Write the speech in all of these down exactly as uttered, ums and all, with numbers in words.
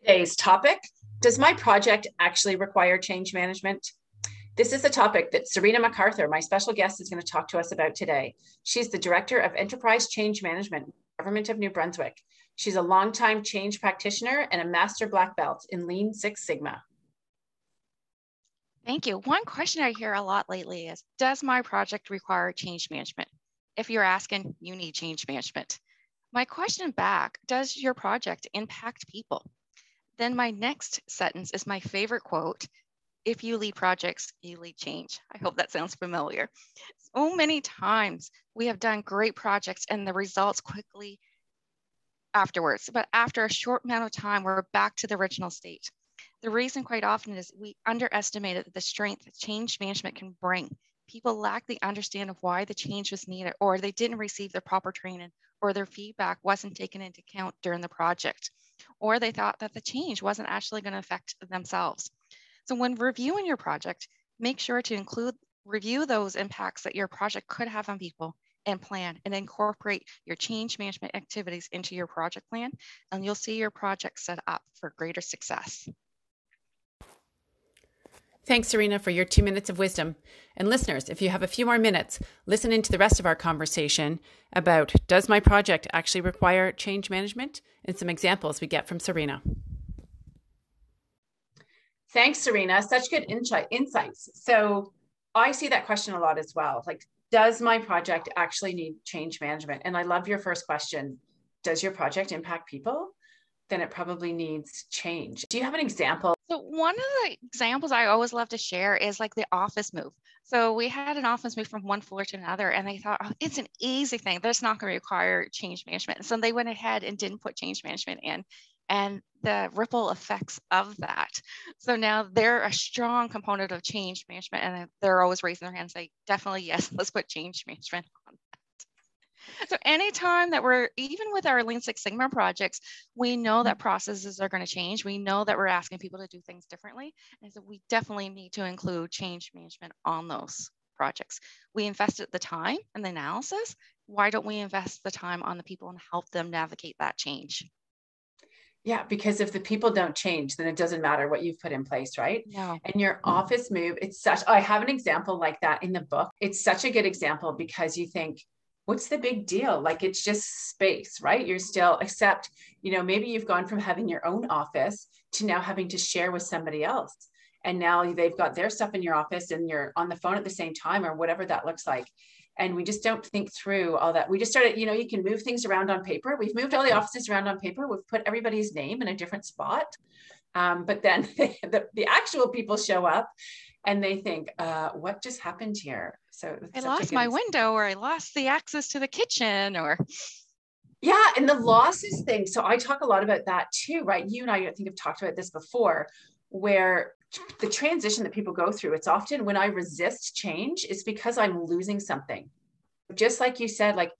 today's topic, does my project actually require change management? This is the topic that Serena MacArthur, my special guest, is going to talk to us about today. She's the Director of Enterprise Change Management, Government of New Brunswick. She's a longtime change practitioner and a master black belt in Lean Six Sigma. Thank you. One question I hear a lot lately is, does my project require change management? If you're asking, you need change management. My question back, does your project impact people? Then my next sentence is my favorite quote, if you lead projects, you lead change. I hope that sounds familiar. So many times we have done great projects and the results quickly afterwards, but after a short amount of time, we're back to the original state. The reason quite often is we underestimated the strength that change management can bring. People lack the understanding of why the change was needed, or they didn't receive the proper training, or their feedback wasn't taken into account during the project, or they thought that the change wasn't actually going to affect themselves. So when reviewing your project, make sure to include, review those impacts that your project could have on people and plan, and incorporate your change management activities into your project plan, and you'll see your project set up for greater success. Thanks, Serena, for your two minutes of wisdom. And listeners, if you have a few more minutes, listen into the rest of our conversation about, does my project actually require change management? And some examples we get from Serena. Thanks, Serena. Such good insight, insights. So I see that question a lot as well. Like, does my project actually need change management? And I love your first question. Does your project impact people? Then it probably needs change. Do you have an example? So one of the examples I always love to share is like the office move. So we had an office move from one floor to another, and they thought, oh, it's an easy thing. That's not going to require change management. So they went ahead and didn't put change management in, and the ripple effects of that. So now they're a strong component of change management, and they're always raising their hands like, definitely, yes, let's put change management on. So anytime that we're, even with our Lean Six Sigma projects, we know that processes are going to change. We know that we're asking people to do things differently. And so we definitely need to include change management on those projects. We invested the time and the analysis. Why don't we invest the time on the people and help them navigate that change? Yeah, because if the people don't change, then it doesn't matter what you've put in place, right? Yeah. And your office move, it's such, I have an example like that in the book. It's such a good example because you think, what's the big deal? Like, it's just space, right? You're still, except, you know, maybe you've gone from having your own office to now having to share with somebody else. And now they've got their stuff in your office and you're on the phone at the same time or whatever that looks like. And we just don't think through all that. We just started, you know, you can move things around on paper. We've moved all the offices around on paper. We've put everybody's name in a different spot. Um, but then they, the, the actual people show up and they think, uh, what just happened here? So I lost my window, or I lost the access to the kitchen, or. Yeah. And the losses thing. So I talk a lot about that too, right? You and I, I think, have talked about this before, where the transition that people go through, it's often when I resist change, it's because I'm losing something. Just like you said, like,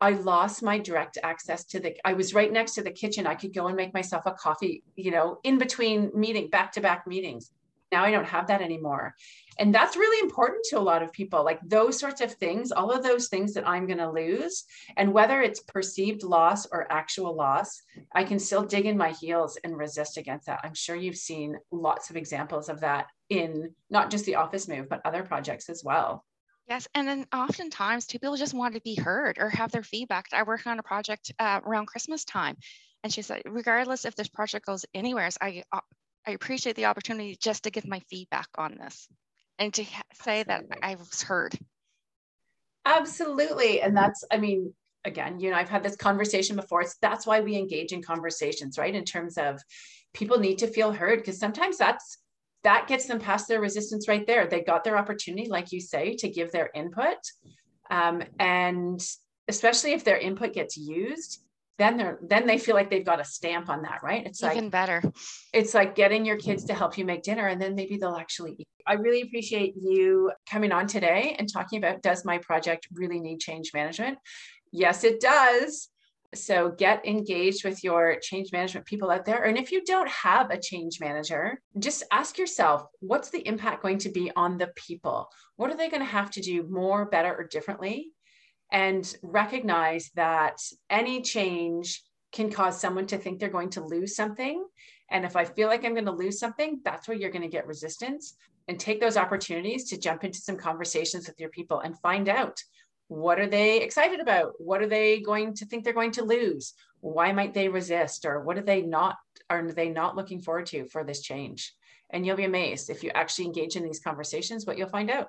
I lost my direct access to the, I was right next to the kitchen. I could go and make myself a coffee, you know, in between meeting, back-to-back meetings. Now I don't have that anymore. And that's really important to a lot of people. Like, those sorts of things, all of those things that I'm going to lose, and whether it's perceived loss or actual loss, I can still dig in my heels and resist against that. I'm sure you've seen lots of examples of that in not just the office move, but other projects as well. Yes, and then oftentimes two people just want to be heard or have their feedback. I work on a project uh, around Christmas time, and she said, regardless if this project goes anywhere, I uh, I appreciate the opportunity just to give my feedback on this and to say that I was heard. Absolutely. And that's, I mean, again, you know, I've had this conversation before. It's, that's why we engage in conversations, right? In terms of people need to feel heard, because sometimes that's, that gets them past their resistance right there. They got their opportunity, like you say, to give their input. Um, and especially if their input gets used, then they're, then they feel like they've got a stamp on that, right? It's like, even better. It's like getting your kids to help you make dinner, and then maybe they'll actually eat. I really appreciate you coming on today and talking about, does my project really need change management? Yes, it does. So get engaged with your change management people out there. And if you don't have a change manager, just ask yourself, what's the impact going to be on the people? What are they going to have to do more, better, or differently? And recognize that any change can cause someone to think they're going to lose something. And if I feel like I'm going to lose something, that's where you're going to get resistance. And take those opportunities to jump into some conversations with your people and find out, what are they excited about? What are they going to think they're going to lose? Why might they resist? Or what are they not, are they not looking forward to for this change? And you'll be amazed if you actually engage in these conversations, what you'll find out.